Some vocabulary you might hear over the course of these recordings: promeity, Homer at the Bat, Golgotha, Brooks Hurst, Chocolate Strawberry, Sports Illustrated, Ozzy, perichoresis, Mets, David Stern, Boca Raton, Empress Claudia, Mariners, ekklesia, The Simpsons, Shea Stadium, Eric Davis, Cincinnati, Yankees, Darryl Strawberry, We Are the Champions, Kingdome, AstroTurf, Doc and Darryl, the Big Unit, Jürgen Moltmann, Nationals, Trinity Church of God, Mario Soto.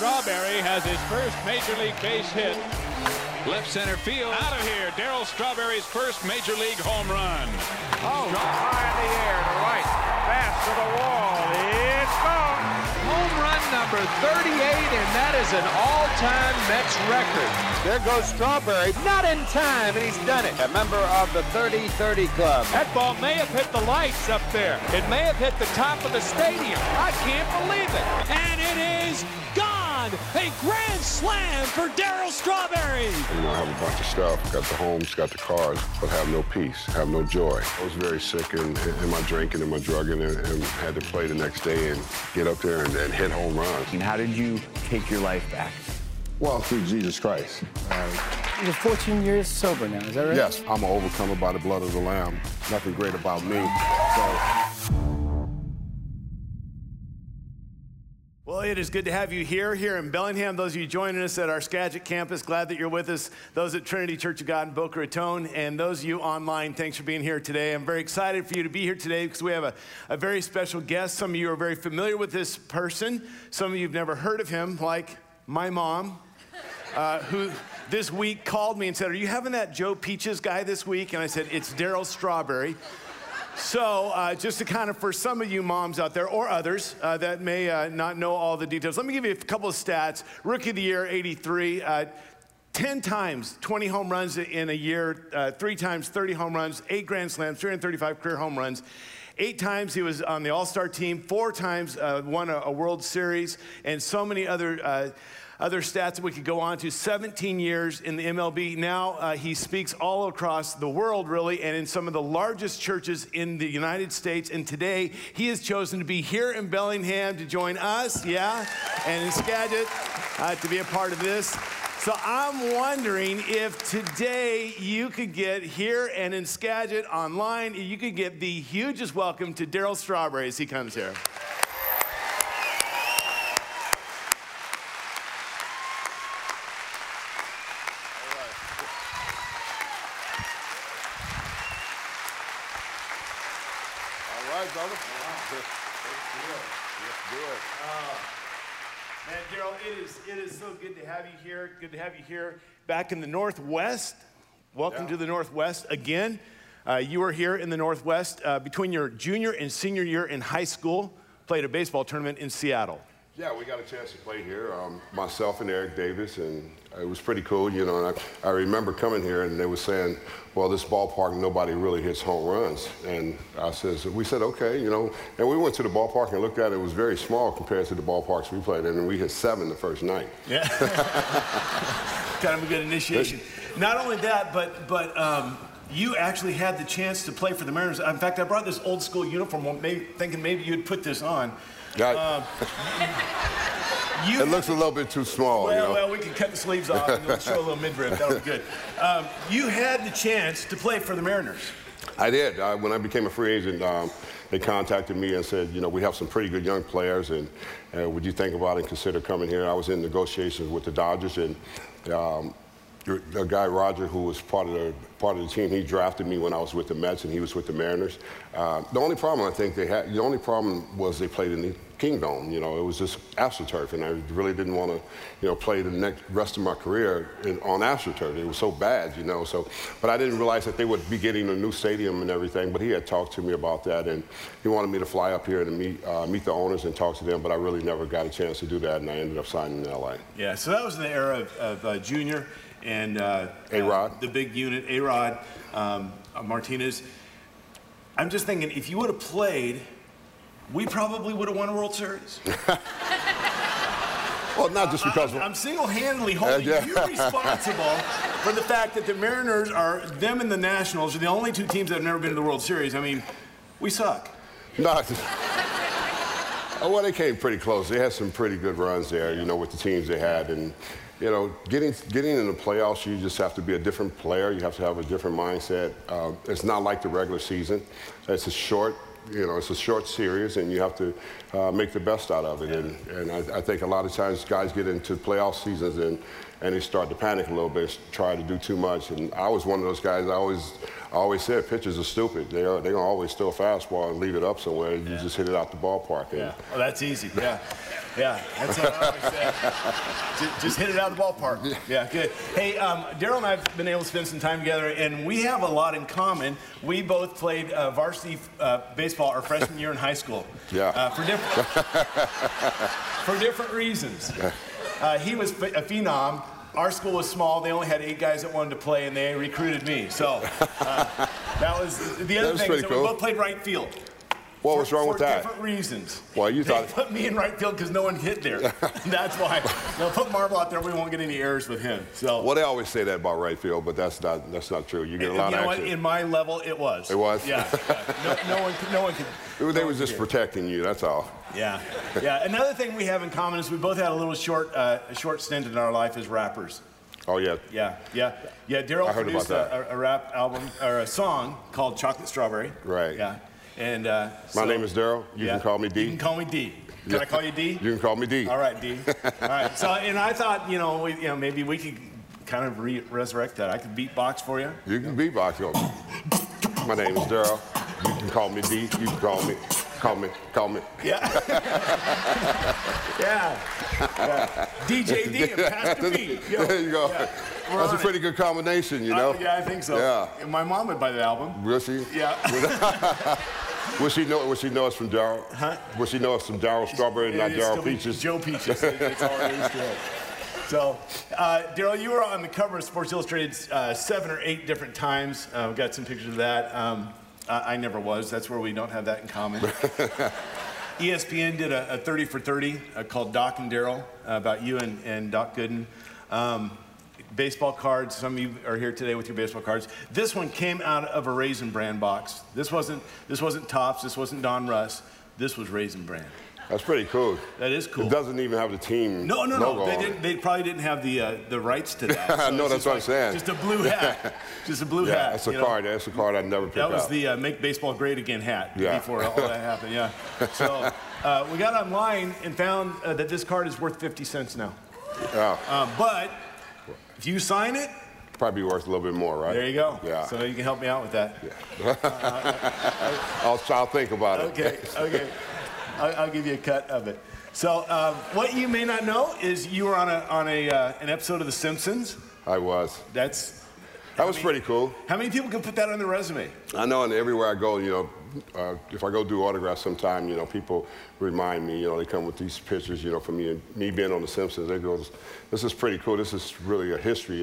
Strawberry has his first Major League base hit. Left center field. Out of here. Darryl Strawberry's first Major League home run. Oh, high in the air to right. Fast to the wall. It's gone. Home run number 38, and that is an all-time Mets record. There goes Strawberry. Not in time, and he's done it. A member of the 30-30 club. That ball may have hit the lights up there. It may have hit the top of the stadium. I can't believe it. And it is gone. A grand slam for Darryl Strawberry. You know, I have a bunch of stuff. Got the homes, got the cars, but have no peace, have no joy. I was very sick in my drinking and my drugging, and had to play the next day and get up there and hit home runs. And how did you take your life back? Well, through Jesus Christ. You're 14 years sober now, is that right? Yes, I'm an overcomer by the blood of the Lamb. Nothing great about me. So. Well, it is good to have you here in Bellingham. Those of you joining us at our Skagit campus, glad that you're with us. Those at Trinity Church of God in Boca Raton, and those of you online, thanks for being here today. I'm very excited for you to be here today because we have a very special guest. Some of you are very familiar with this person. Some of you have never heard of him, like my mom, who this week called me and said, "Are you having that Joe Peaches guy this week?" And I said, "It's Darryl Strawberry." So just to kind of, for some of you moms out there or others that may not know all the details, let me give you a couple of stats. Rookie of the year, 83, 10 times 20 home runs in a year, 3 times 30 home runs, 8 grand slams, 335 career home runs. 8 times he was on the All-Star team, 4 times won a World Series, and so many other stats that we could go on to. 17 years in the MLB. Now he speaks all across the world, really, and in some of the largest churches in the United States. And today, he has chosen to be here in Bellingham to join us, and in Skagit to be a part of this. So I'm wondering if today you could get here and in Skagit online, you could get the hugest welcome to Darryl Strawberry as he comes here. It is so good to have you here. Good to have you here back in the Northwest. Welcome to the Northwest again. You were here in the Northwest between your junior and senior year in high school, played a baseball tournament in Seattle. Yeah, we got a chance to play here, myself and Eric Davis, and it was pretty cool, you know. And I remember coming here, and they were saying, well, this ballpark, nobody really hits home runs. And we said, okay, you know. And we went to the ballpark and looked at it. It was very small compared to the ballparks we played in, and we hit 7 the first night. Yeah. Kind of a good initiation. Not only that, but you actually had the chance to play for the Mariners. In fact, I brought this old school uniform, thinking maybe you'd put this on. It looks a little bit too small. Well, you know? Well, we can cut the sleeves off and show a little midriff. That would be good. You had the chance to play for the Mariners. I did. When I became a free agent, they contacted me and said, you know, we have some pretty good young players, and would you think about and consider coming here? I was in negotiations with the Dodgers, and the guy Roger, who was part of the team, he drafted me when I was with the Mets, and he was with the Mariners. The only problem I think they had, the only problem was they played in the Kingdome. You know, it was just AstroTurf, and I really didn't want to, you know, play the rest of my career on AstroTurf. It was so bad, you know. So, but I didn't realize that they would be getting a new stadium and everything. But he had talked to me about that, and he wanted me to fly up here and meet the owners and talk to them. But I really never got a chance to do that, and I ended up signing in LA. Yeah. So that was in the era of Junior and A-Rod, the Big Unit, A-Rod, Martinez. I'm just thinking, if you would have played, we probably would have won a World Series. Well, not just because I'm single-handedly holding you responsible for the fact that the Mariners are, them and the Nationals are the only two teams that have never been to the World Series. I mean, we suck. Not. Oh, well, they came pretty close. They had some pretty good runs there, you know, with the teams they had, and. You know, getting in the playoffs, you just have to be a different player. You have to have a different mindset. It's not like the regular season. It's a short, you know, it's a short series, and you have to make the best out of it. And I think a lot of times guys get into playoff seasons and they start to panic a little bit, try to do too much. And I was one of those guys. I always said pitchers are stupid. They're gonna always throw a fastball and leave it up somewhere. You just hit it out the ballpark. Yeah, oh, that's easy. Yeah, yeah, that's what I always say. Just hit it out of the ballpark. Yeah, good. Hey, Darryl and I have been able to spend some time together, and we have a lot in common. We both played varsity baseball our freshman year in high school. Yeah. For different reasons. He was a phenom. Our school was small. They only had 8 guys that wanted to play, and they recruited me. So that was the other thing. Is that cool. We both played right field. What was wrong with that? For different reasons. Well, you thought they put me in right field because no one hit there. That's why. They'll put Marble out there. We won't get any errors with him. So. Well, they always say that about right field, but that's not true. You get a lot of action. In my level, it was. It was. Yeah. No one could. They was just protecting you. That's all. Yeah. Yeah. Another thing we have in common is we both had a little short stint in our life as rappers. Oh, yeah. Yeah, yeah. Yeah, Darryl produced a rap album, or a song called Chocolate Strawberry. Right. Yeah. And my name is Darryl. You can call me D. You can call me D. Can I call you D? You can call me D. All right, D. All right. So, and I thought, you know, maybe we could kind of resurrect that. I could beatbox for you. You can beatbox. My name is Darryl. You can call me D. You can call me. Call me. Yeah. Yeah. DJ D and Pastor B. Yo. There you go. Yeah. That's a pretty good combination, you know? Yeah, I think so. Yeah. And my mom would buy the album. Will she? Yeah. Would she know us from Darryl? Huh? Would she know us from Darryl Strawberry and not Darryl Peaches? Joe Peaches. It's all it is today. So, Darryl, you were on the cover of Sports Illustrated 7 or 8 different times. We've got some pictures of that. I never was. That's where we don't have that in common. ESPN did a 30 for 30 called Doc and Darryl about you and Doc Gooden. Baseball cards. Some of you are here today with your baseball cards. This one came out of a Raisin Bran box. This wasn't Topps. This wasn't Donruss. This was Raisin Bran. That's pretty cool. That is cool. It doesn't even have the team. No. They probably didn't have the rights to that. So no, that's what I'm saying. Just a blue hat. Just a blue hat. Yeah, that's a card. That's a card I never picked up. That was the Make Baseball Great Again hat before all that happened. Yeah. So we got online and found that this card is worth 50 cents now. Yeah. But if you sign it, probably worth a little bit more, right? There you go. Yeah. So you can help me out with that. Yeah. I'll think about it. Okay. I'll give you a cut of it. So what you may not know is you were on an episode of The Simpsons. I was. That was pretty cool. How many people can put that on their resume? I know, and everywhere I go, if I go do autographs sometime, people remind me, they come with these pictures, for me and me being on The Simpsons. They go, this is pretty cool. This is really a history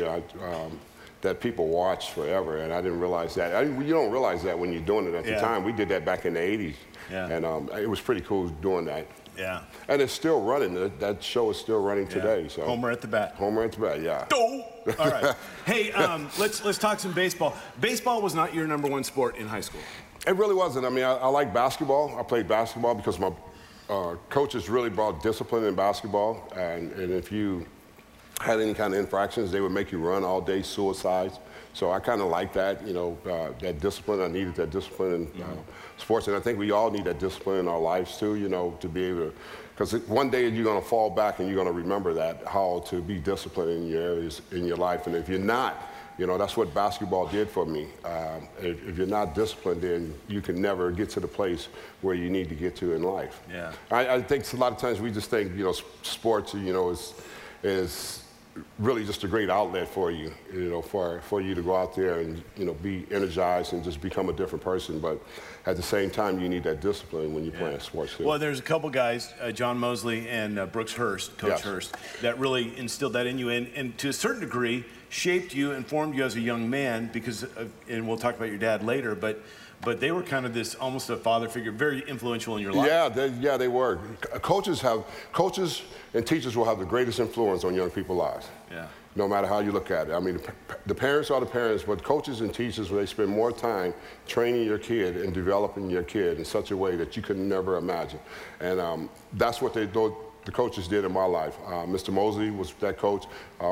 that people watch forever, and I didn't realize that. You don't realize that when you're doing it at the time. We did that back in the 80s. Yeah. And it was pretty cool doing that. Yeah. And it's still running. That show is still running today. So. Homer at the bat. Homer at the bat, yeah. Oh! All right. Hey, let's talk some baseball. Baseball was not your number 1 sport in high school. It really wasn't. I mean, I like basketball. I played basketball because my coaches really brought discipline in basketball. And if you had any kind of infractions, they would make you run all day, suicides. So I kind of like that, that discipline. I needed that discipline in sports, and I think we all need that discipline in our lives too, to be able to, because one day you're going to fall back and you're going to remember that, how to be disciplined in your areas in your life. And if you're not, that's what basketball did for me. If you're not disciplined, then you can never get to the place where you need to get to in life. Yeah. I think a lot of times we just think, sports, is really just a great outlet for you, for you to go out there and, be energized and just become a different person. But at the same time, you need that discipline when you're playing sports too. Well, there's a couple guys, John Mosley and Brooks Hurst, Coach Hurst, that really instilled that in you and to a certain degree shaped you and formed you as a young man because, and we'll talk about your dad later, but they were kind of this, almost a father figure, very influential in your life. Yeah, they were. Coaches and teachers will have the greatest influence on young people's lives. Yeah. No matter how you look at it. I mean, the parents are the parents, but coaches and teachers, they spend more time training your kid and developing your kid in such a way that you could never imagine. And that's what they do. the coaches did in my life. Mr. Mosley was that coach.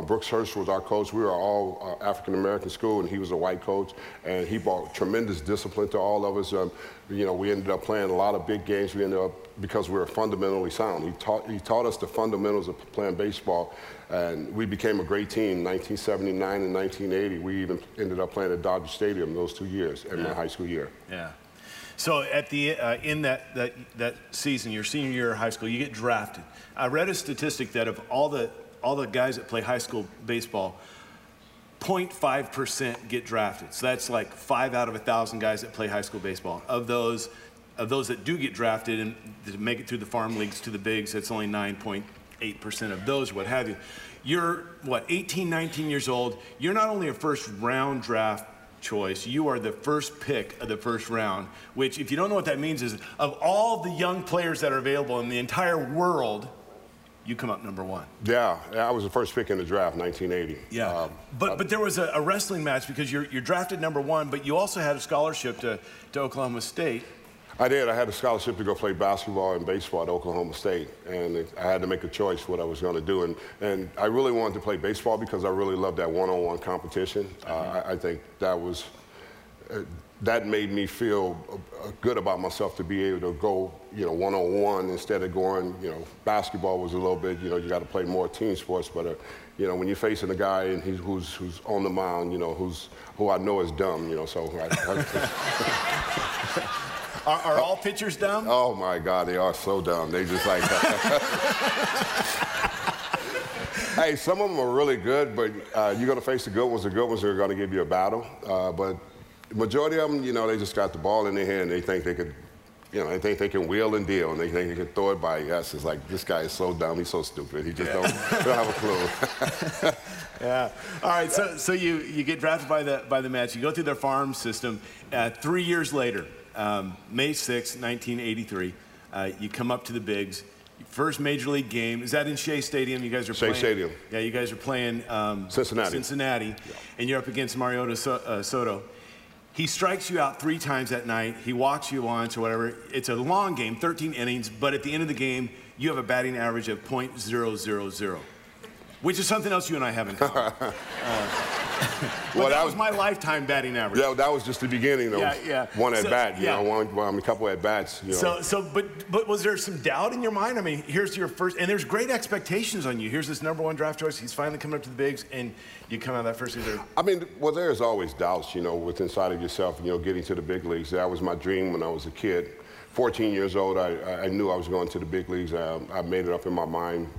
Brooks Hurst was our coach. We were all African-American school, and he was a white coach. And he brought tremendous discipline to all of us. You know, we ended up playing a lot of big games. We ended up, because we were fundamentally sound. He taught us the fundamentals of playing baseball. And we became a great team in 1979 and 1980. We even ended up playing at Dodger Stadium those 2 years in my high school year. Yeah. So at the in that season, your senior year of high school, you get drafted. I read a statistic that of all the guys that play high school baseball, 0.5% get drafted. So that's like 5 out of 1,000 guys that play high school baseball. Of those that do get drafted and to make it through the farm leagues to the bigs, that's only 9.8% of those, what have you. You're, what, 18, 19 years old. You're not only a first-round draft choice, you are the first pick of the first round, which, if you don't know what that means, is of all the young players that are available in the entire world, you come up number one. Yeah, I was the first pick in the draft, 1980. Yeah, but there was a wrestling match because you're drafted number one, but you also had a scholarship to Oklahoma State. I did. I had a scholarship to go play basketball and baseball at Oklahoma State, and I had to make a choice what I was going to do. And I really wanted to play baseball because I really loved that one-on-one competition. I think that was that made me feel good about myself to be able to go, you know, one-on-one instead of going, you know, basketball was a little bit, you know, you got to play more team sports, but. You know, when you're facing a guy and who's on the mound, you know, who I know is dumb, you know, so. Are all pitchers dumb? Oh my God, they are so dumb. They just like. Hey, some of them are really good, but you're gonna face the good ones. The good ones are gonna give you a battle, but the majority of them, you know, they just got the ball in their hand. And they think they could. You know, they think they can wheel and deal, and they think they can throw it by us. It's like, this guy is so dumb, he's so stupid. He just don't have a clue. Yeah. All right, so you get drafted by the Mets. You go through their farm system. 3 years later, May 6, 1983, you come up to the bigs. First major league game. Is that in Shea Stadium? You guys are playing? Shea Stadium. Yeah, you guys are playing Cincinnati. Yeah. And you're up against Mario Soto. He strikes you out 3 times that night. He walks you once or whatever. It's a long game, 13 innings, but at the end of the game, you have a batting average of .000, which is something else you and I have in common. Well, that was my lifetime batting average. Yeah, that was just the beginning, though. Yeah. One at bat, you know, a couple at bats. You know. But was there some doubt in your mind? I mean, here's your first, and there's great expectations on you. Here's this number one draft choice. He's finally coming up to the bigs, and you come out of that first season. I mean, well, there's always doubts, you know, with inside of yourself, you know, getting to the big leagues. That was my dream when I was a kid. 14 years old, I knew I was going to the big leagues. I made it up in my mind,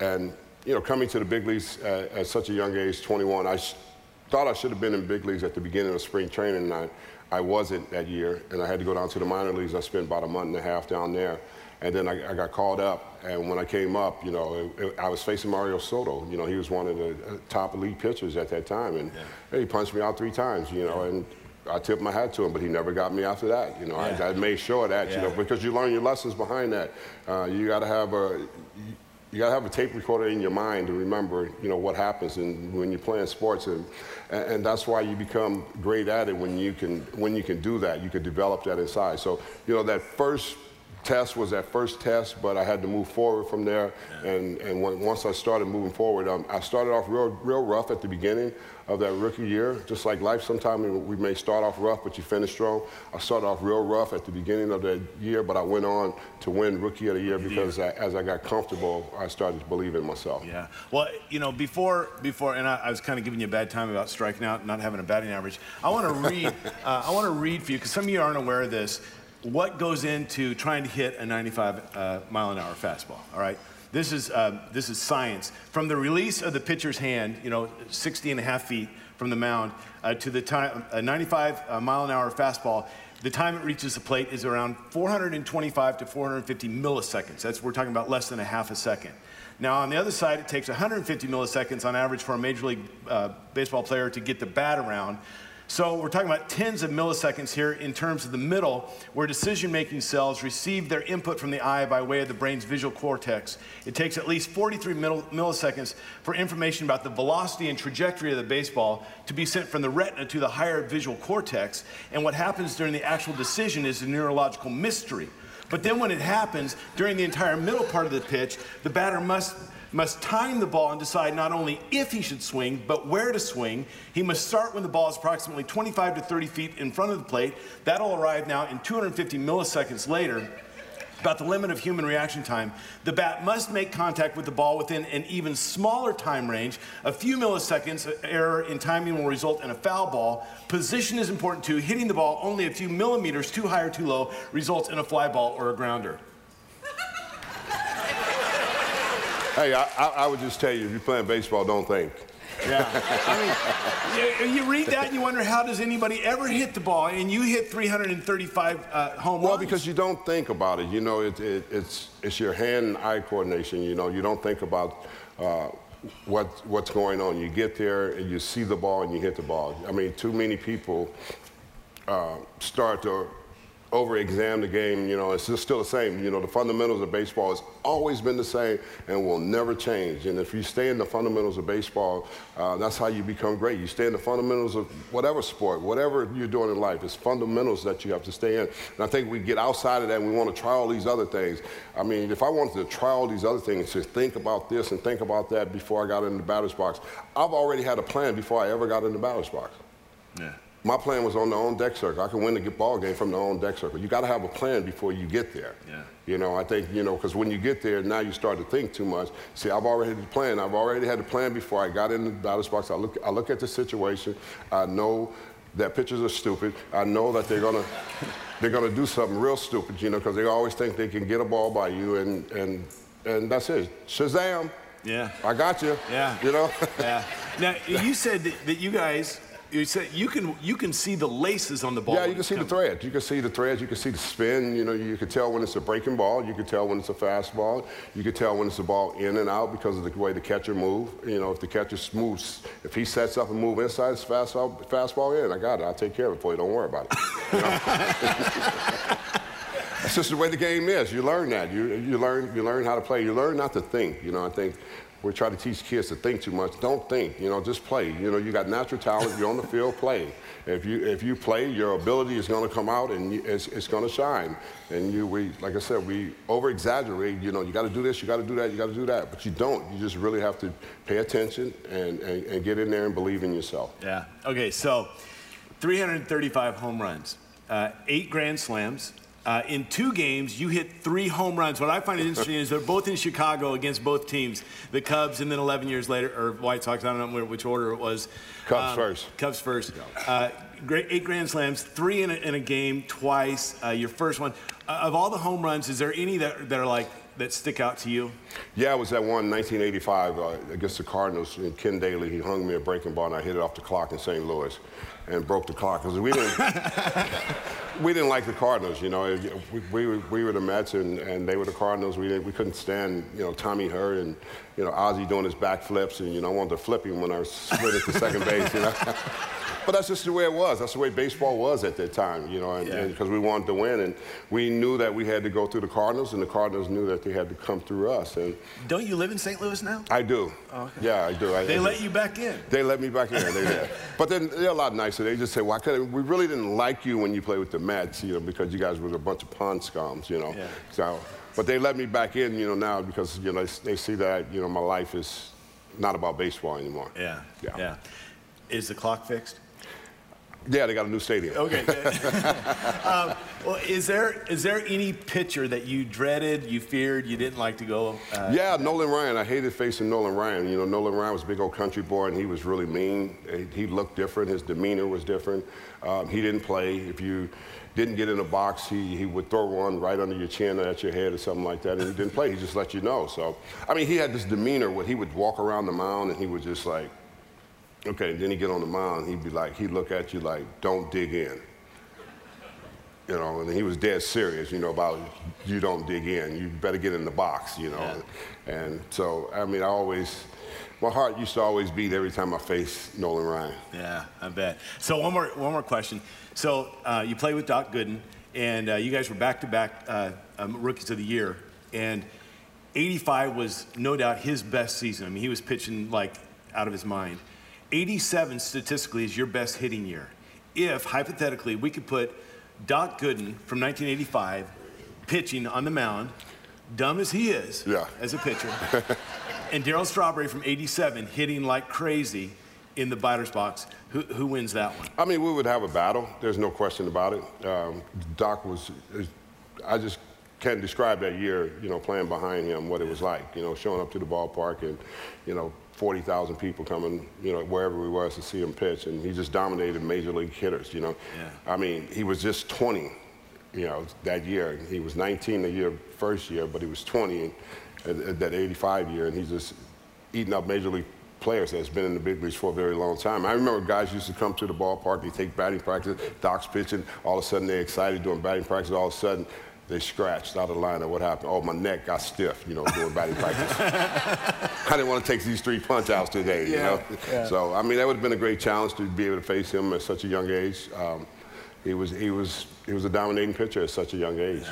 and. You know, coming to the big leagues at such a young age, 21, I thought I should have been in big leagues at the beginning of spring training, and I wasn't that year, and I had to go down to the minor leagues. I spent about a month and a half down there, and then I got called up, and when I came up, you know, I was facing Mario Soto. You know, he was one of the top elite pitchers at that time, and he punched me out 3 times, you know, and I tipped my hat to him, but he never got me after that. You know, I made sure of that, you know, because you learn your lessons behind that. You gotta have a tape recorder in your mind to remember, you know, what happens and when you're playing sports, and that's why you become great at it when you can do that. You can develop that inside. So, you know, that first test was that first test, but I had to move forward from there. And once I started moving forward, I started off real rough at the beginning of that rookie year. Just like life, sometimes we may start off rough, but you finish strong. I started off real rough at the beginning of that year, but I went on to win Rookie of the Year because as I got comfortable, I started to believe in myself. Yeah. Well, you know, before, and I was kind of giving you a bad time about striking out, not having a batting average. I want to read. I want to read for you because some of you aren't aware of this. What goes into trying to hit a 95-mile-an-hour fastball? All right. This is science. From the release of the pitcher's hand, you know, 60 and a half feet from the mound, to the time a 95-mile-an-hour fastball, the time it reaches the plate is around 425 to 450 milliseconds. That's, we're talking about less than a half a second. Now, on the other side, it takes 150 milliseconds on average for a Major League Baseball player to get the bat around. So we're talking about tens of milliseconds here in terms of the middle, where decision-making cells receive their input from the eye by way of the brain's visual cortex. It takes at least 43 milliseconds for information about the velocity and trajectory of the baseball to be sent from the retina to the higher visual cortex. And what happens during the actual decision is a neurological mystery. But then when it happens, during the entire middle part of the pitch, the batter must time the ball and decide not only if he should swing, but where to swing. He must start when the ball is approximately 25 to 30 feet in front of the plate. That'll arrive now in 250 milliseconds later, about the limit of human reaction time. The bat must make contact with the ball within an even smaller time range. A few milliseconds error in timing will result in a foul ball. Position is important too. Hitting the ball only a few millimeters too high or too low results in a fly ball or a grounder. Hey, I would just tell you, if you're playing baseball, don't think. Yeah. I mean, you read that and you wonder, how does anybody ever hit the ball? And you hit 335 home runs. Well, because you don't think about it. You know, it's your hand and eye coordination. You know, you don't think about what's going on. You get there and you see the ball and you hit the ball. I mean, too many people start to over-examine the game. You know, it's just still the same. You know, the fundamentals of baseball has always been the same and will never change. And if you stay in the fundamentals of baseball, that's how you become great. You stay in the fundamentals of whatever sport, whatever you're doing in life. It's fundamentals that you have to stay in. And I think we get outside of that and we want to try all these other things. I mean, if I wanted to try all these other things, to think about this and think about that before I got in the batter's box, I've already had a plan before I ever got in the batter's box. Yeah. My plan was on the on-deck circle. I could win the ball game from the on-deck circle. You got to have a plan before you get there. Yeah. You know, I think, you know, because when you get there, now you start to think too much. See, I've already had the plan. I've already had the plan before I got in the batter's box. I look at the situation. I know that pitchers are stupid. I know that they're gonna they're gonna do something real stupid, you know, because they always think they can get a ball by you, and that's it. Shazam. Yeah. I got you. Yeah. You know. Yeah. Now you said that you guys. You said you can see the laces on the ball. Yeah, you can see the thread. You can see the threads. You can see the spin. You know, you can tell when it's a breaking ball. You can tell when it's a fastball. You can tell when it's a ball in and out because of the way the catcher moves. You know, if the catcher moves, if he sets up and moves inside, it's fastball in. I got it. I'll take care of it for you. Don't worry about it. You know? That's just the way the game is. You learn that. You learn how to play. You learn not to think. You know, I think. We try to teach kids to think too much. Don't think, you know, just play. You know, you got natural talent, you're on the field, play. If you play, your ability is gonna come out and it's gonna shine. And we, like I said, we over-exaggerate, you know, you gotta do this, you gotta do that, you gotta do that. But you don't, you just really have to pay attention and get in there and believe in yourself. Yeah, okay, so 335 home runs, 8 grand slams. In 2 games, you hit 3 home runs. What I find interesting is they're both in Chicago against both teams, the Cubs, and then 11 years later, or White Sox, I don't know which order it was. Cubs first. Cubs first. Great, 8 grand slams, 3 in a game, twice, your first one. Of all the home runs, is there any that are like, that stick out to you? Yeah, it was that one in 1985 against the Cardinals. And Ken Daly, he hung me a breaking ball, and I hit it off the clock in St. Louis and broke the clock. Because we didn't like the Cardinals, you know. We were the Mets, and they were the Cardinals. We couldn't stand, you know, Tommy Hurt and, you know, Ozzy doing his backflips. And, you know, I wanted to flip him when I slid it to second base, you know. But that's just the way it was. That's the way baseball was at that time, you know, because we wanted to win. And we knew that we had to go through the Cardinals, and the Cardinals knew that they had to come through us. And don't you live in St. Louis now? I do. Oh, okay. Yeah, I do. They let you back in. They let me back in. They did. But then they're a lot nicer. They just say, well, we really didn't like you when you played with the Mets, you know, because you guys were a bunch of pond scums, you know. Yeah. So, but they let me back in, you know, now because, you know, they see that, you know, my life is not about baseball anymore. Yeah. Yeah. Yeah. Is the clock fixed? Yeah, they got a new stadium. Okay. Well, is there any pitcher that you dreaded, you feared, you didn't like to go? Yeah, Nolan Ryan. I hated facing Nolan Ryan. You know, Nolan Ryan was a big old country boy, and he was really mean. He looked different. His demeanor was different. He didn't play. If you didn't get in a box, he would throw one right under your chin or at your head or something like that, and he didn't play. He just let you know. So, I mean, he had this demeanor where he would walk around the mound, and he was just like, okay, and then he'd get on the mound, he'd be like, he'd look at you like, don't dig in. You know, and he was dead serious, you know, about you don't dig in, you better get in the box, you know. Yeah. And so, I mean, my heart used to always beat every time I faced Nolan Ryan. Yeah, I bet. So one more question. So you played with Doc Gooden, and you guys were back-to-back Rookies of the Year, and 85 was no doubt his best season. I mean, he was pitching like out of his mind. 87 statistically is your best hitting year. If hypothetically we could put Doc Gooden from 1985 pitching on the mound, dumb as he is as a pitcher, and Darryl Strawberry from 87 hitting like crazy in the batter's box, who wins that one? I mean, we would have a battle. There's no question about it. Doc was, I just can't describe that year, you know, playing behind him, what it was like, you know, showing up to the ballpark and, you know, 40,000 people coming, you know, wherever we was to see him pitch, and he just dominated major league hitters, you know. I mean, he was just 20, you know, that year. He was 19 the year, first year, but he was 20 at that 85 year, and he's just eating up major league players that's been in the big leagues for a very long time. I remember guys used to come to the ballpark, they take batting practice, Doc's pitching, all of a sudden they're excited doing batting practice, all of a sudden they scratched out of the lineup. What happened? Oh, my neck got stiff, you know, doing batting practice. I didn't want to take these three punch-outs today, you know? So, I mean, that would have been a great challenge to be able to face him at such a young age. He was a dominating pitcher at such a young age.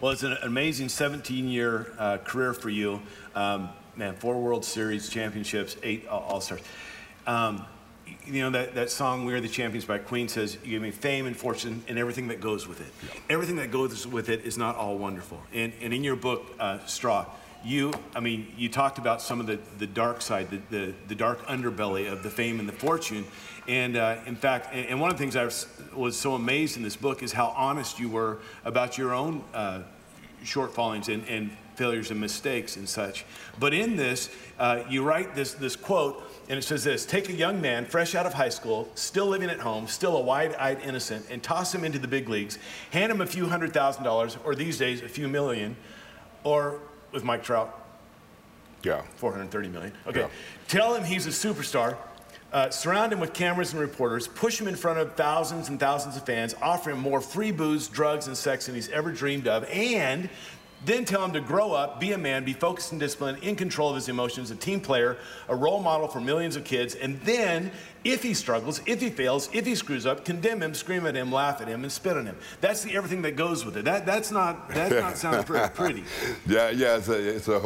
Well, it's an amazing 17-year career for you. Man, 4 World Series championships, 8 All-Stars. You know, that song, We Are the Champions by Queen, says, you give me fame and fortune and everything that goes with it. Everything that goes with it is not all wonderful. And in your book, Straw, you talked about some of the dark side, the dark underbelly of the fame and the fortune. And in fact, and one of the things I was so amazed in this book is how honest you were about your own shortfallings and failures and mistakes and such. But in this, you write this quote, and it says this: take a young man fresh out of high school, still living at home, still a wide-eyed innocent, and toss him into the big leagues, hand him a few $100,000, or these days, a few million, or with Mike Trout, $430 million. Okay, tell him he's a superstar, surround him with cameras and reporters, push him in front of thousands and thousands of fans, offer him more free booze, drugs, and sex than he's ever dreamed of, and then tell him to grow up, be a man, be focused and disciplined, in control of his emotions, a team player, a role model for millions of kids. And then, if he struggles, if he fails, if he screws up, condemn him, scream at him, laugh at him, and spit on him. That's the everything that goes with it. That's not sound pretty. It's a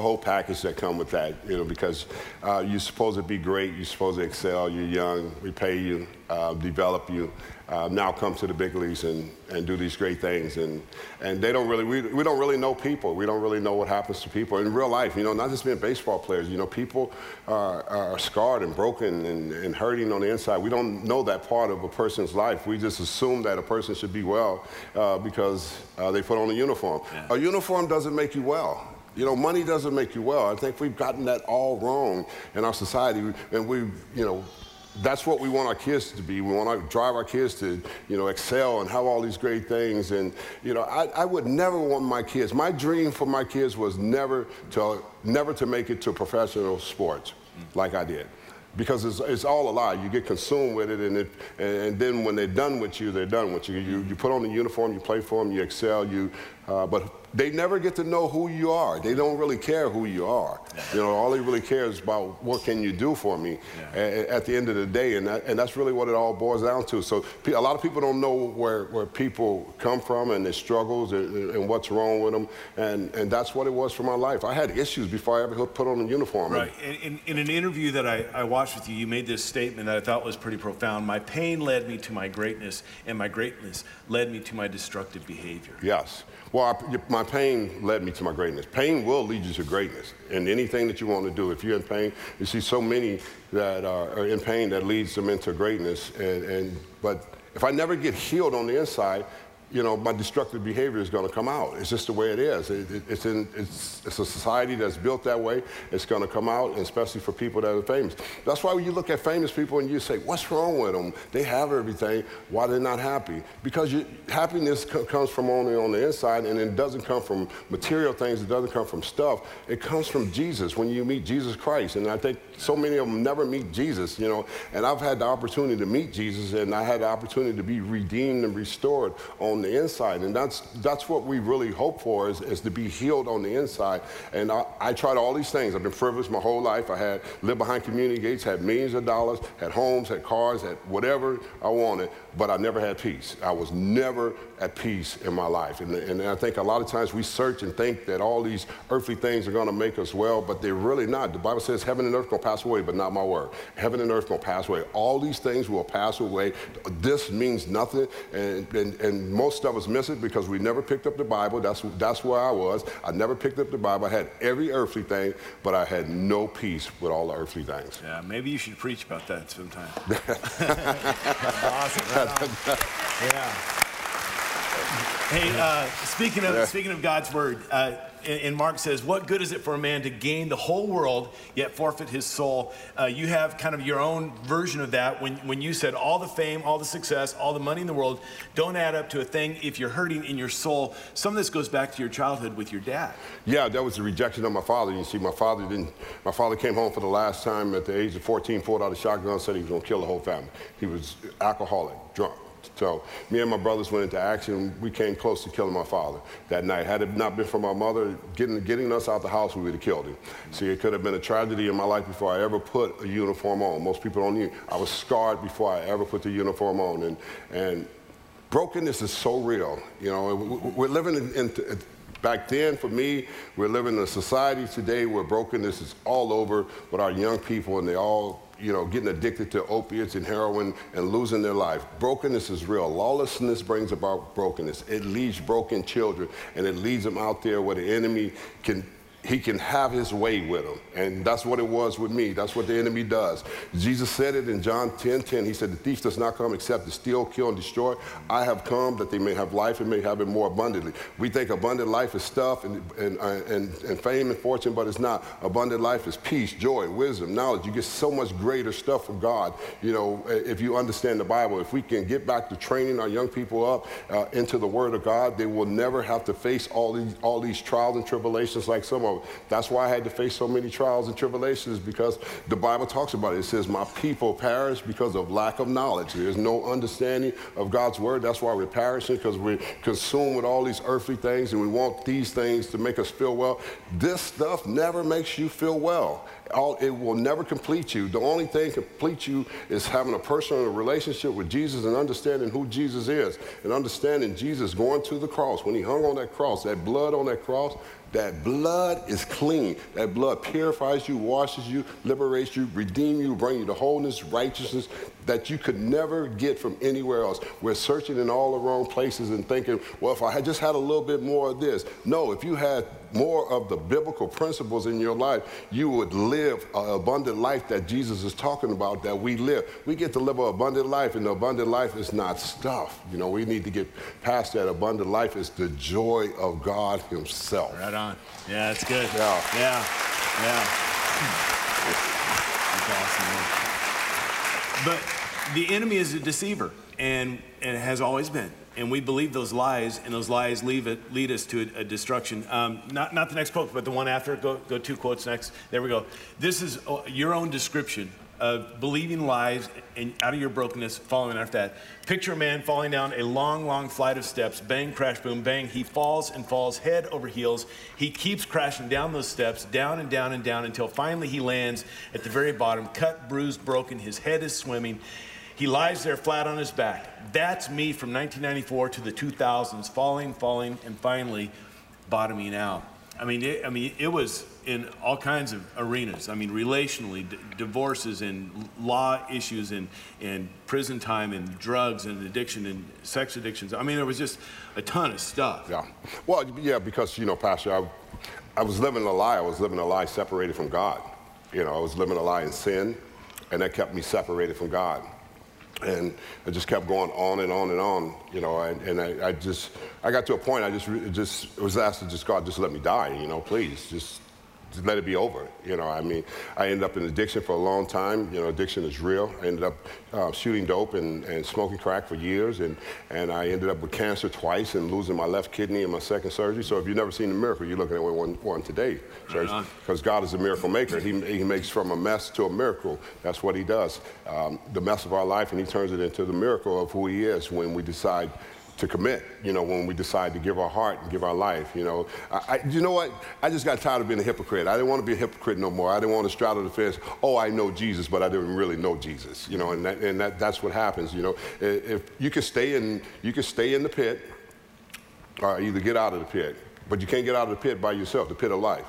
whole package that comes with that. You know, because you're supposed to be great, you're supposed to excel. You're young. We pay you, develop you. Now come to the big leagues and do these great things, and they don't really we don't really know people. We don't really know what happens to people in real life. You know, not just being baseball players. You know, people are scarred and broken and hurting on the inside. We don't know that part of a person's life. We just assume that a person should be well because they put on a uniform. A uniform doesn't make you well. You know, money doesn't make you well. I think we've gotten that all wrong in our society, and that's what we want our kids to be. We want to drive our kids to, you know, excel and have all these great things. And, you know, I would never want my kids. My dream for my kids was never to make it to professional sports like I did. Because it's all a lie. You get consumed with it, and then when they're done with you, they're done with you. You put on the uniform, you play for them, you excel, but they never get to know who you are. They don't really care who you are. You know, all they really care is about what can you do for me at the end of the day, and that's really what it all boils down to. So a lot of people don't know where people come from and their struggles and what's wrong with them, and that's what it was for my life. I had issues before I ever put on a uniform. Right. In an interview that I watched with you, you made this statement that I thought was pretty profound. My pain led me to my greatness, and my greatness led me to my destructive behavior. Yes. Well, my pain led me to my greatness. Pain will lead you to greatness in anything that you want to do. If you're in pain, you see so many that are in pain that leads them into greatness. But if I never get healed on the inside, you know, my destructive behavior is going to come out. It's just the way it is. It's a society that's built that way. It's going to come out, especially for people that are famous. That's why when you look at famous people and you say, what's wrong with them? They have everything. Why they're not happy? Because happiness comes from only on the inside, and it doesn't come from material things. It doesn't come from stuff. It comes from Jesus, when you meet Jesus Christ. And I think so many of them never meet Jesus, you know. And I've had the opportunity to meet Jesus, and I had the opportunity to be redeemed and restored on the inside, and that's what we really hope for is to be healed on the inside. And I tried all these things. I've been privileged my whole life. I had lived behind community gates, had millions of dollars, had homes, had cars, had whatever I wanted, but I never had peace. I was never at peace in my life, and I think a lot of times we search and think that all these earthly things are going to make us well, but they're really not. The Bible says heaven and earth will pass away, but not my word. Heaven and earth will pass away. All these things will pass away. This means nothing, and most most of us miss it because we never picked up the Bible. That's where I was. I never picked up the Bible. I had every earthly thing, but I had no peace with all the earthly things. Yeah, maybe you should preach about that sometime. That's awesome. Hey, speaking of God's word, and Mark says, what good is it for a man to gain the whole world, yet forfeit his soul? You have kind of your own version of that when you said all the fame, all the success, all the money in the world don't add up to a thing if you're hurting in your soul. Some of this goes back to your childhood with your dad. Yeah, that was the rejection of my father. You see, my father came home for the last time at the age of 14, pulled out a shotgun, said he was going to kill the whole family. He was alcoholic, drunk. So me and my brothers went into action. We came close to killing my father that night. Had it not been for my mother getting us out the house, we would have killed him. See, it could have been a tragedy in my life before I ever put a uniform on. Most people don't even. I was scarred before I ever put the uniform on. And brokenness is so real. You know, we're living in back then, for me, we're living in a society today where brokenness is all over with our young people, and they all, you know, getting addicted to opiates and heroin and losing their life. Brokenness is real. Lawlessness brings about brokenness. It leaves broken children, and it leads them out there where the enemy can, he can have his way with them. And that's what it was with me. That's what the enemy does. Jesus said it in John 10:10. He said, the thief does not come except to steal, kill, and destroy. I have come that they may have life and may have it more abundantly. We think abundant life is stuff and fame and fortune, but it's not. Abundant life is peace, joy, wisdom, knowledge. You get so much greater stuff from God, you know, if you understand the Bible. If we can get back to training our young people up into the Word of God, they will never have to face all these trials and tribulations like some of them. That's why I had to face so many trials and tribulations, because the Bible talks about it. It says, my people perish because of lack of knowledge. There's no understanding of God's word. That's why we're perishing, because we're consumed with all these earthly things, and we want these things to make us feel well. This stuff never makes you feel well. It will never complete you. The only thing complete you is having a personal relationship with Jesus and understanding who Jesus is, and understanding Jesus going to the cross. When he hung on that cross, that blood on that cross, that blood is clean. That blood purifies you, washes you, liberates you, redeems you, brings you to wholeness, righteousness that you could never get from anywhere else. We're searching in all the wrong places and thinking, well, if I had just had a little bit more of this. No, if you had more of the biblical principles in your life, you would live an abundant life that Jesus is talking about, that we live. We get to live an abundant life, and the abundant life is not stuff. You know, we need to get past that. Abundant life is the joy of God himself. Right on. Yeah, that's good. Yeah. Yeah. Yeah. That's awesome, man. But the enemy is a deceiver, and has always been. And we believe those lies, and those lies lead us to a destruction. Not the next quote, but the one after. Go two quotes next. There we go. This is your own description of believing lies and out of your brokenness, following after that. Picture a man falling down a long, long flight of steps. Bang, crash, boom, bang. He falls and falls head over heels. He keeps crashing down those steps, down and down and down, until finally he lands at the very bottom, cut, bruised, broken. His head is swimming. He lies there flat on his back. That's me from 1994 to the 2000s, falling, falling, and finally bottoming out. I mean, it was in all kinds of arenas. I mean, relationally, divorces and law issues and prison time and drugs and addiction and sex addictions. I mean, there was just a ton of stuff. Yeah. Well, yeah, because, you know, Pastor, I was living a lie. I was living a lie separated from God. You know, I was living a lie in sin, and that kept me separated from God. And I just kept going on and on and on, you know, and I got to a point, I just was asked to just, God, just let me die, you know, please, just let it be over, you know. I mean, I ended up in addiction for a long time. You know, addiction is real. I ended up shooting dope and smoking crack for years, and I ended up with cancer twice and losing my left kidney in my second surgery. So if you've never seen a miracle, you're looking at one today, church, because God is a miracle maker. He makes from a mess to a miracle. That's what he does. The mess of our life, and he turns it into the miracle of who he is when we decide to commit, you know, when we decide to give our heart and give our life, you know. You know what? I just got tired of being a hypocrite. I didn't want to be a hypocrite no more. I didn't want to straddle the fence. Oh, I know Jesus, but I didn't really know Jesus, you know. And that's what happens, you know. If you can stay in the pit, or either get out of the pit, but you can't get out of the pit by yourself. The pit of life,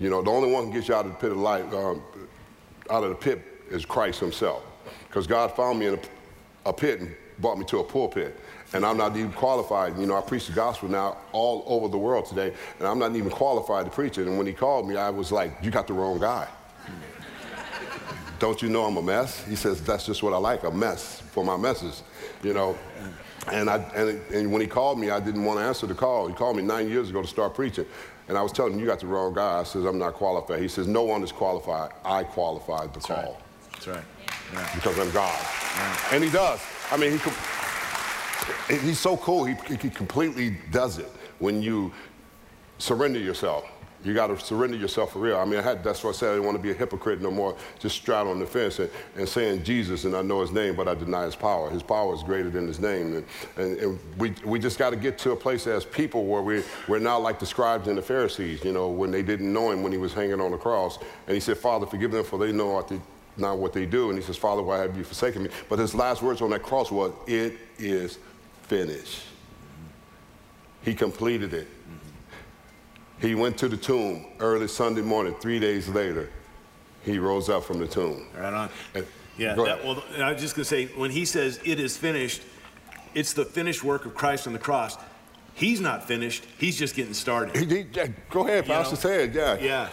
you know. The only one who can get you out of the pit of life, out of the pit, is Christ himself, because God found me in a pit and brought me to a pulpit. And I'm not even qualified. You know, I preach the gospel now all over the world today, and I'm not even qualified to preach it. And when he called me, I was like, you got the wrong guy. Don't you know I'm a mess? He says, that's just what I like, a mess for my messes, you know. And when he called me, I didn't want to answer the call. He called me 9 years ago to start preaching. And I was telling him, you got the wrong guy. I says, I'm not qualified. He says, no one is qualified. I qualified the call. That's right. Yeah. Because I'm God. Yeah. And he does. I mean, he's so cool, he completely does it when you surrender yourself. You got to surrender yourself for real. I mean, that's what I said, I didn't want to be a hypocrite no more, just straddling the fence and saying Jesus, and I know his name, but I deny his power. His power is greater than his name. And we just got to get to a place as people where we're not like the scribes and the Pharisees, you know, when they didn't know him when he was hanging on the cross. And he said, Father, forgive them, for they know not what they do. And he says, Father, why have you forsaken me? But his last words on that cross was, it is finished. He completed it. He went to the tomb early Sunday morning. 3 days later, he rose up from the tomb. Right on. Yeah, well, I was just going to say, when he says it is finished, it's the finished work of Christ on the cross. He's not finished. He's just getting started. Go ahead, Pastor. Say it, yeah. Yeah.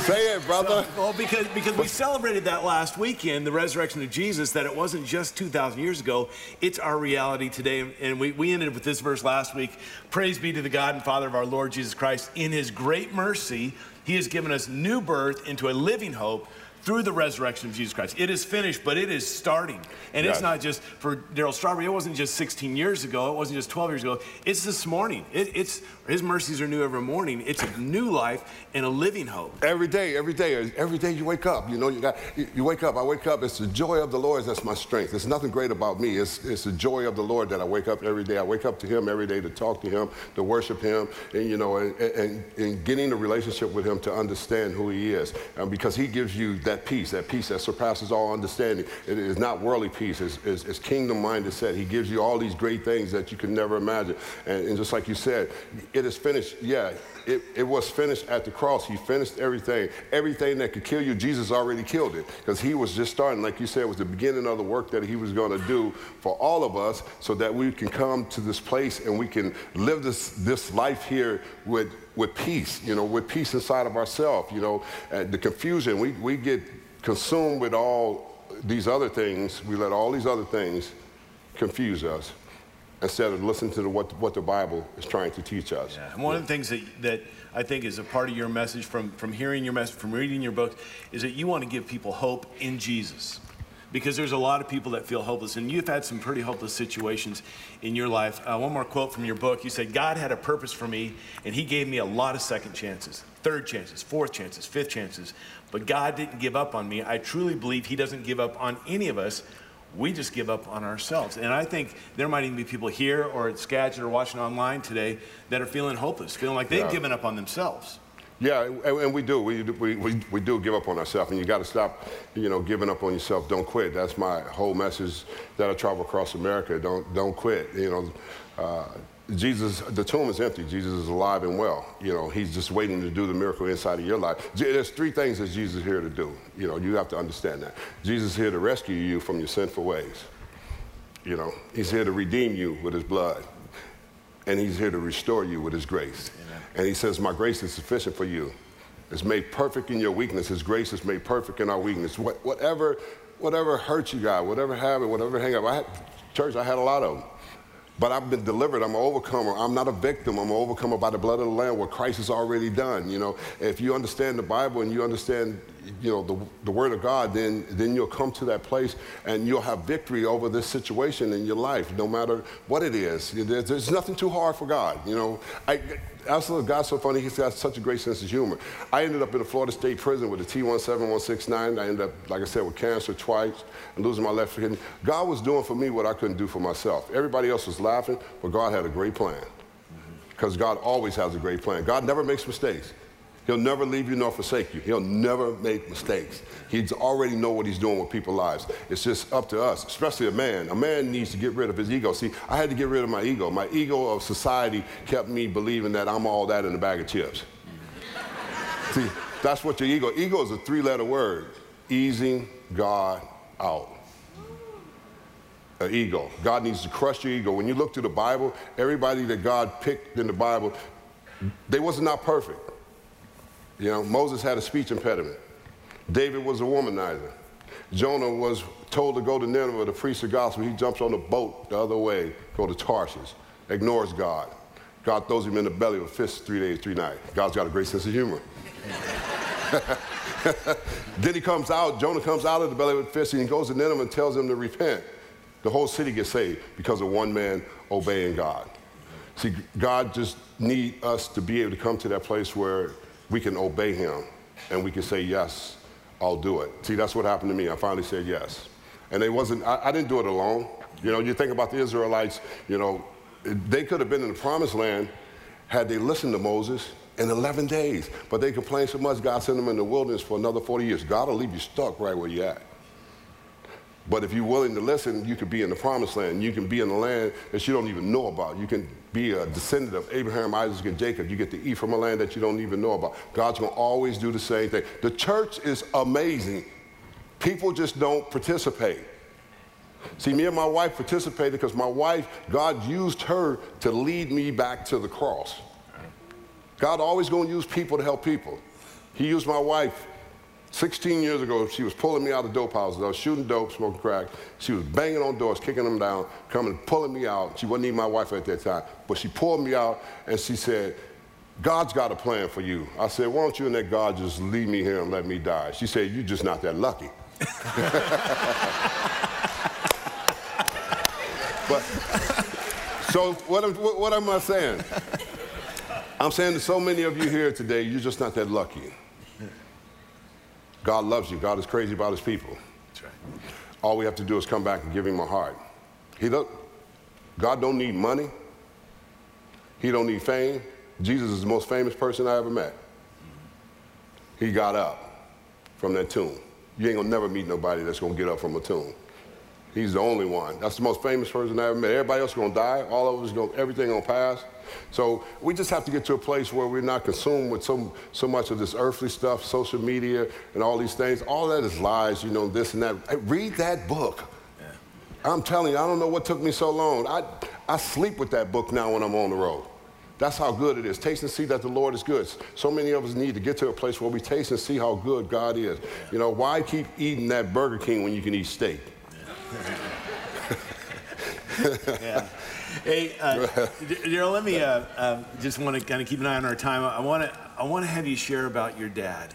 Say it, brother. So, well, because we celebrated that last weekend, the resurrection of Jesus, that it wasn't just 2,000 years ago. It's our reality today. And we ended with this verse last week. Praise be to the God and Father of our Lord Jesus Christ. In his great mercy, he has given us new birth into a living hope through the resurrection of Jesus Christ. It is finished, but it is starting. And yes, it's not just for Darryl Strawberry. It wasn't just 16 years ago. It wasn't just 12 years ago. It's this morning. It's his mercies are new every morning. It's a new life and a living hope. Every day you wake up. You know, you wake up. I wake up. It's the joy of the Lord. That's my strength. There's nothing great about me. It's the joy of the Lord that I wake up every day. I wake up to him every day to talk to him, to worship him, and, you know, and getting a relationship with him to understand who he is, because he gives you that peace, that peace that surpasses all understanding. It is not worldly peace. It's kingdom-minded set. He gives you all these great things that you can never imagine. And just like you said, it is finished. Yeah, it was finished at the cross. He finished everything. Everything that could kill you, Jesus already killed it, because he was just starting. Like you said, it was the beginning of the work that he was going to do for all of us, so that we can come to this place and we can live this life here with peace, you know, with peace inside of ourselves, you know, the confusion. We get consumed with all these other things. We let all these other things confuse us instead of listening to what the Bible is trying to teach us. Yeah. And one of the things that I think is a part of your message from hearing your message, from reading your book, is that you want to give people hope in Jesus. Because there's a lot of people that feel hopeless, and you've had some pretty hopeless situations in your life. One more quote from your book. You said, God had a purpose for me, and he gave me a lot of second chances, third chances, fourth chances, fifth chances. But God didn't give up on me. I truly believe he doesn't give up on any of us. We just give up on ourselves. And I think there might even be people here or at Skagit or watching online today that are feeling hopeless, feeling like they've given up on themselves. Yeah, and we do. We do give up on ourselves, and you got to stop, you know, giving up on yourself. Don't quit. That's my whole message that I travel across America. Don't quit. You know, Jesus, the tomb is empty. Jesus is alive and well. You know, he's just waiting to do the miracle inside of your life. There's three things that Jesus is here to do. You know, you have to understand that. Jesus is here to rescue you from your sinful ways. You know, he's here to redeem you with his blood, and he's here to restore you with his grace. And he says, my grace is sufficient for you. It's made perfect in your weakness. His grace is made perfect in our weakness. Whatever hurt you got, whatever habit, whatever hang up. Church, I had a lot of them. But I've been delivered. I'm an overcomer. I'm not a victim. I'm an overcomer by the blood of the Lamb, what Christ has already done. You know, if you understand the Bible and you understand, you know, the Word of God, then you'll come to that place and you'll have victory over this situation in your life, no matter what it is. There's nothing too hard for God. You know, absolutely, God's so funny. He's got such a great sense of humor. I ended up in a Florida State prison with a T17169. I ended up, like I said, with cancer twice and losing my left hand. God was doing for me what I couldn't do for myself. Everybody else was laughing, but God had a great plan, because God always has a great plan. God never makes mistakes. He'll never leave you nor forsake you. He'll never make mistakes. He's already know what he's doing with people's lives. It's just up to us, especially a man. A man needs to get rid of his ego. See, I had to get rid of my ego. My ego of society kept me believing that I'm all that in a bag of chips. See, that's what your ego. Ego is a three-letter word. Easing God out. an ego. God needs to crush your ego. When you look through the Bible, everybody that God picked in the Bible, they was not perfect. You know, Moses had a speech impediment. David was a womanizer. Jonah was told to go to Nineveh to preach the gospel. He jumps on the boat the other way, go to Tarshish, ignores God. God throws him in the belly with fish 3 days, 3 nights. God's got a great sense of humor. Then he comes out, Jonah comes out of the belly with fish, and he goes to Nineveh and tells him to repent. The whole city gets saved because of one man obeying God. See, God just needs us to be able to come to that place where we can obey him and we can say, yes, I'll do it. See, that's what happened to me. I finally said yes. And it wasn't, I didn't do it alone. You know, you think about the Israelites, you know, they could have been in the promised land had they listened to Moses in 11 days. But they complained so much, God sent them in the wilderness for another 40 years. God will leave you stuck right where you're at. But if you're willing to listen, you can be in the promised land. You can be in the land that you don't even know about. You can be a descendant of Abraham, Isaac, and Jacob. You get to eat from a land that you don't even know about. God's going to always do the same thing. The church is amazing. People just don't participate. See, me and my wife participated because my wife, God used her to lead me back to the cross. God always going to use people to help people. He used my wife. 16 years ago, she was pulling me out of dope houses. I was shooting dope, smoking crack. She was banging on doors, kicking them down, coming, pulling me out. She wasn't even my wife at that time. But she pulled me out, and she said, God's got a plan for you. I said, why don't you and that God just leave me here and let me die? She said, you're just not that lucky. But, so what am I saying? I'm saying to so many of you here today, you're just not that lucky. God loves you. God is crazy about his people. That's right. All we have to do is come back and give him a heart. God don't need money. He don't need fame. Jesus is the most famous person I ever met. He got up from that tomb. You ain't gonna never meet nobody that's gonna get up from a tomb. He's the only one. That's the most famous person I ever met. Everybody else is gonna die. All of us, everything gonna pass. So we just have to get to a place where we're not consumed with so much of this earthly stuff, social media, and all these things. All that is lies, you know, this and that. Hey, read that book. Yeah. I'm telling you, I don't know what took me so long. I sleep with that book now when I'm on the road. That's how good it is. Taste and see that the Lord is good. So many of us need to get to a place where we taste and see how good God is. Yeah. You know, why keep eating that Burger King when you can eat steak? Yeah. Yeah. Hey, Darryl, let me just want to kind of keep an eye on our time. I want to have you share about your dad.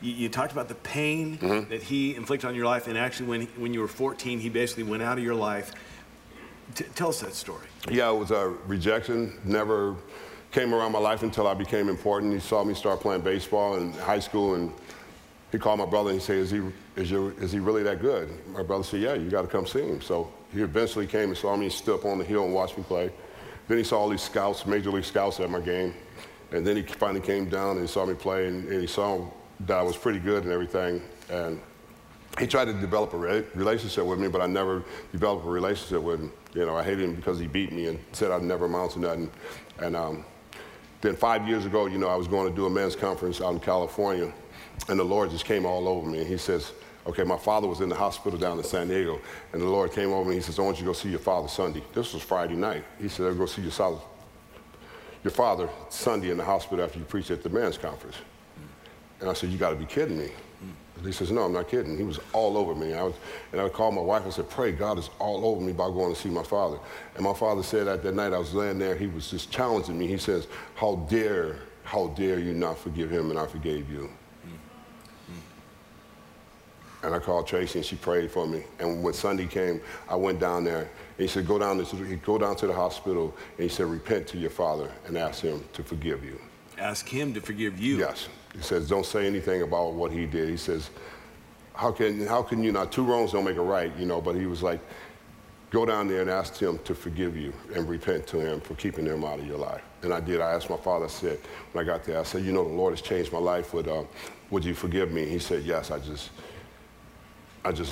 You talked about the pain mm-hmm. that he inflicted on your life, and actually when you were 14, he basically went out of your life. Tell us that story. Yeah, it was a rejection. Never came around my life until I became important. He saw me start playing baseball in high school, and he called my brother and he said, is he really that good? My brother said, yeah, you got to come see him. So he eventually came and saw me stood up on the hill and watched me play. Then he saw all these scouts, major league scouts at my game. And then he finally came down and he saw me play, and he saw that I was pretty good and everything. And he tried to develop a relationship with me, but I never developed a relationship with him. You know, I hated him because he beat me and said I'd never amount to nothing. And then 5 years ago, you know, I was going to do a men's conference out in California. And the Lord just came all over me. And he says, okay, my father was in the hospital down in San Diego. And the Lord came over me. He says, I want you to go see your father Sunday. This was Friday night. He said, I'll go see your father Sunday in the hospital after you preach at the men's conference. And I said, you got to be kidding me. And he says, no, I'm not kidding. He was all over me. I called my wife. I said, pray God is all over me by going to see my father. And my father said that night I was laying there, he was just challenging me. He says, how dare you not forgive him, and I forgave you. And I called Tracy, and she prayed for me. And when Sunday came, I went down there. And he said, go down to the hospital. And he said, repent to your father and ask him to forgive you. Ask him to forgive you? Yes. He says, don't say anything about what he did. He says, how can you not? Two wrongs don't make a right, you know. But he was like, go down there and ask him to forgive you and repent to him for keeping him out of your life. And I did. I asked my father, I said, when I got there, I said, you know, the Lord has changed my life. Would you forgive me? He said, yes, I just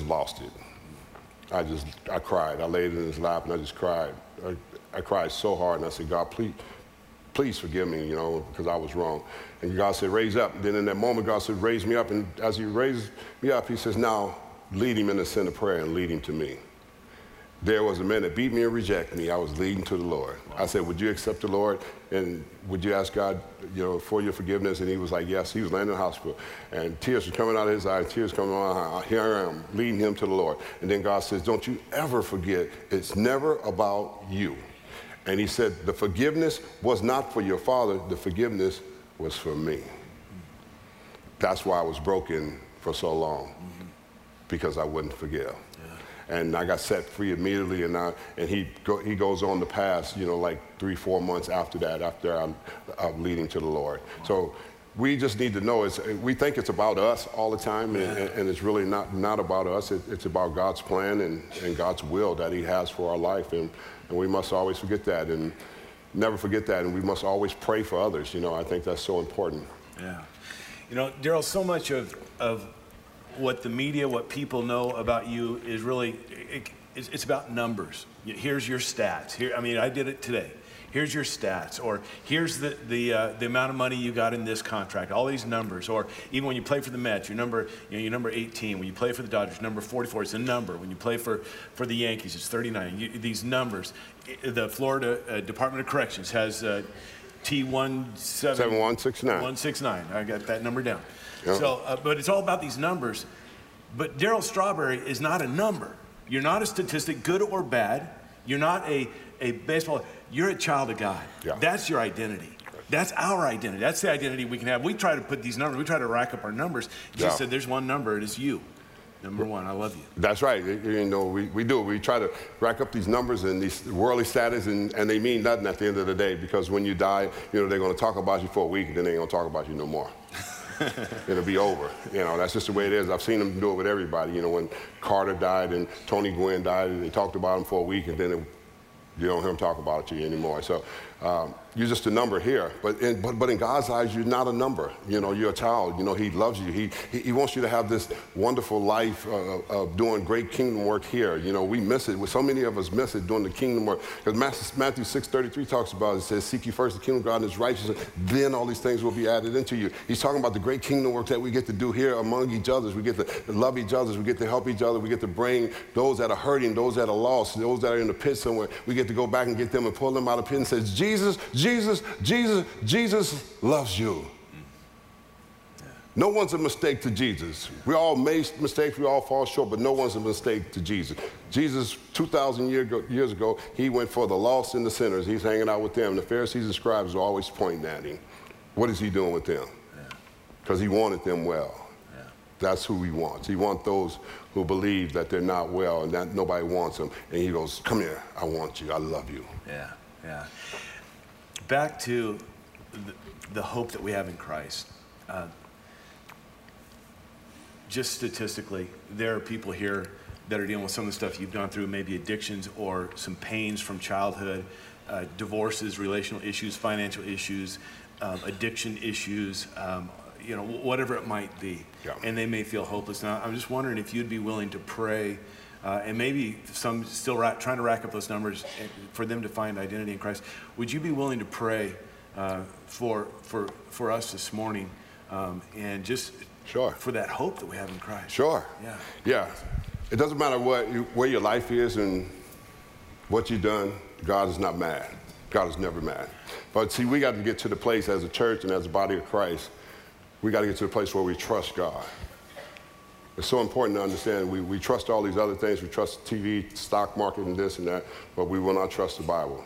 lost it. I cried. I laid in his lap and I just cried. I cried so hard, and I said, God, please forgive me, you know, because I was wrong. And God said, raise up. And then in that moment, God said, raise me up. And as he raised me up, he says, now lead him in the center prayer and lead him to me. there was a man that beat me and rejected me. I was leading to the Lord. Wow. I said, would you accept the Lord? And would you ask God, you know, for your forgiveness? And he was like, yes. He was laying in the hospital. And tears were coming out of his eyes, tears coming out. Here I am, leading him to the Lord. And then God says, don't you ever forget, it's never about you. And he said, the forgiveness was not for your father. The forgiveness was for me. That's why I was broken for so long, mm-hmm. because I wouldn't forgive. And I got set free immediately, and he goes on to pass, you know, like 3-4 months after that, after I'm leading to the Lord. Wow. So we just need to know, we think it's about us all the time, yeah. and it's really not about us. It's about God's plan and God's will that he has for our life, and we must always forget that and never forget that, and we must always pray for others. You know, I think that's so important. Yeah. You know, Darryl, so much of what the media, what people know about you is really, it's about numbers. Here's your stats. Here, I mean, I did it today. Here's your stats, or here's the amount of money you got in this contract. All these numbers, or even when you play for the Mets, you're number 18. When you play for the Dodgers, number 44. It's a number. When you play for the Yankees, it's 39. These numbers. The Florida Department of Corrections has T17169. I got that number down. Yep. So, but it's all about these numbers. But Darryl Strawberry is not a number. You're not a statistic, good or bad. You're not a baseball. You're a child of God. Yeah. That's your identity. That's our identity. That's the identity we can have. We try to put these numbers. We try to rack up our numbers. Jesus said, "There's one number. It is you. Number one, I love you." That's right. You know, we do. We try to rack up these numbers and these worldly status, and they mean nothing at the end of the day, because when you die, you know, they're going to talk about you for a week, and then they ain't going to talk about you no more. It'll be over. You know, that's just the way it is. I've seen them do it with everybody. You know, when Carter died and Tony Gwynn died, and they talked about him for a week, and then you don't hear them talk about it to you anymore. So you're just a number here. But in God's eyes, you're not a number. You know, you're a child. You know, he loves you. He wants you to have this wonderful life of doing great kingdom work here. You know, we miss it. So many of us miss it doing the kingdom work. Because Matthew 6:33 talks about it. It says, seek ye first the kingdom of God and his righteousness. Then all these things will be added into you. He's talking about the great kingdom work that we get to do here among each other. We get to love each other. We get to help each other. We get to bring those that are hurting, those that are lost, those that are in the pit somewhere. We get to go back and get them and pull them out of the pit and says, Jesus, Jesus, Jesus, Jesus loves you. No one's a mistake to Jesus. We all make mistakes, we all fall short, but no one's a mistake to Jesus. Jesus, 2,000 years ago, he went for the lost and the sinners. He's hanging out with them. The Pharisees and scribes are always pointing at him. What is he doing with them? Because he wanted them well. That's who he wants. He wants those who believe that they're not well and that nobody wants them. And he goes, come here, I want you, I love you. Yeah, yeah. Back to the hope that we have in Christ. Just statistically, there are people here that are dealing with some of the stuff you've gone through, maybe addictions or some pains from childhood, divorces, relational issues, financial issues, addiction issues, you know, whatever it might be. Yeah. And they may feel hopeless. Now, I'm just wondering if you'd be willing to pray, and maybe some still trying to rack up those numbers for them to find identity in Christ. Would you be willing to pray for us this morning, and just for that hope that we have in Christ? Sure. Yeah. Yeah. It doesn't matter where your life is and what you've done. God is not mad. God is never mad. But see, we got to get to the place as a church and as a body of Christ. We got to get to the place where we trust God. It's so important to understand we trust all these other things. We trust TV, stock market, and this and that, but we will not trust the Bible.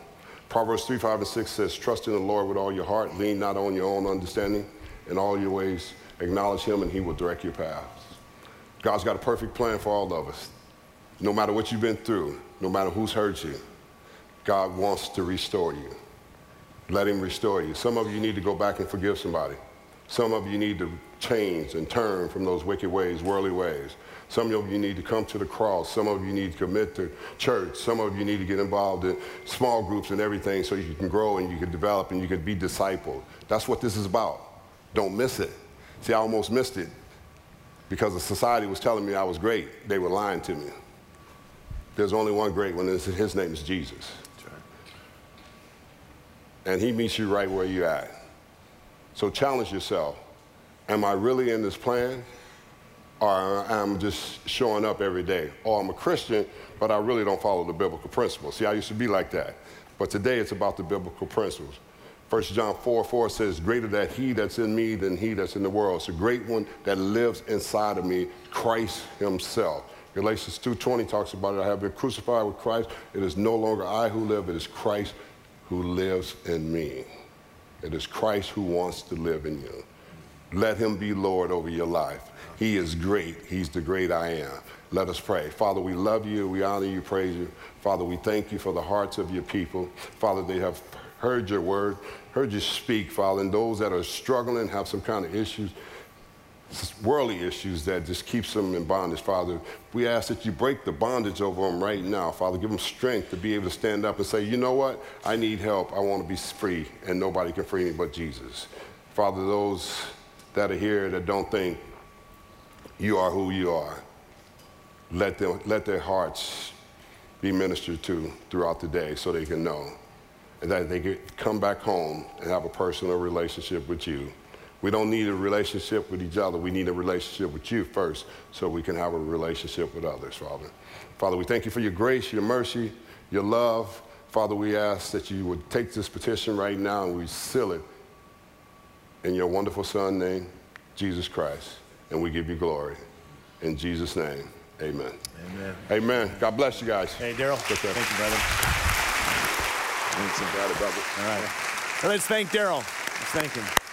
Proverbs 3:5-6 says, trust in the Lord with all your heart. Lean not on your own understanding. In all your ways, acknowledge him, and he will direct your paths. God's got a perfect plan for all of us. No matter what you've been through, no matter who's hurt you, God wants to restore you. Let him restore you. Some of you need to go back and forgive somebody. Some of you need to change and turn from those wicked ways, worldly ways. Some of you need to come to the cross. Some of you need to commit to church. Some of you need to get involved in small groups and everything so you can grow and you can develop and you can be discipled. That's what this is about. Don't miss it. See, I almost missed it because the society was telling me I was great. They were lying to me. There's only one great one, and his name is Jesus. That's right. And he meets you right where you're at. So challenge yourself. Am I really in this plan? or I'm just showing up every day, or I'm a Christian, but I really don't follow the biblical principles. See, I used to be like that, but today it's about the biblical principles. 1 John 4:4 says, greater that he that's in me than he that's in the world. It's a great one that lives inside of me, Christ himself. Galatians 2:20 talks about it. I have been crucified with Christ. It is no longer I who live, it is Christ who lives in me. It is Christ who wants to live in you. Let him be Lord over your life. He is great. He's the great I am. Let us pray. Father, we love you. We honor you, praise you. Father, we thank you for the hearts of your people. Father, they have heard your word, heard you speak, Father, and those that are struggling, have some kind of issues, worldly issues that just keeps them in bondage, Father. We ask that you break the bondage over them right now, Father. Give them strength to be able to stand up and say, you know what? I need help. I want to be free, and nobody can free me but Jesus. Father, those that are here that don't think you are who you are, let their hearts be ministered to throughout the day so they can know, and that they can come back home and have a personal relationship with you. We don't need a relationship with each other. We need a relationship with you first so we can have a relationship with others, Father. Father, we thank you for your grace, your mercy, your love. Father, we ask that you would take this petition right now and we seal it in your wonderful Son's name, Jesus Christ, and we give you glory. In Jesus' name, amen. Amen. Amen. God bless you guys. Hey, Darryl. Thank you, brother. Thanks, brother. All right. Well, let's thank Darryl. Let's thank him.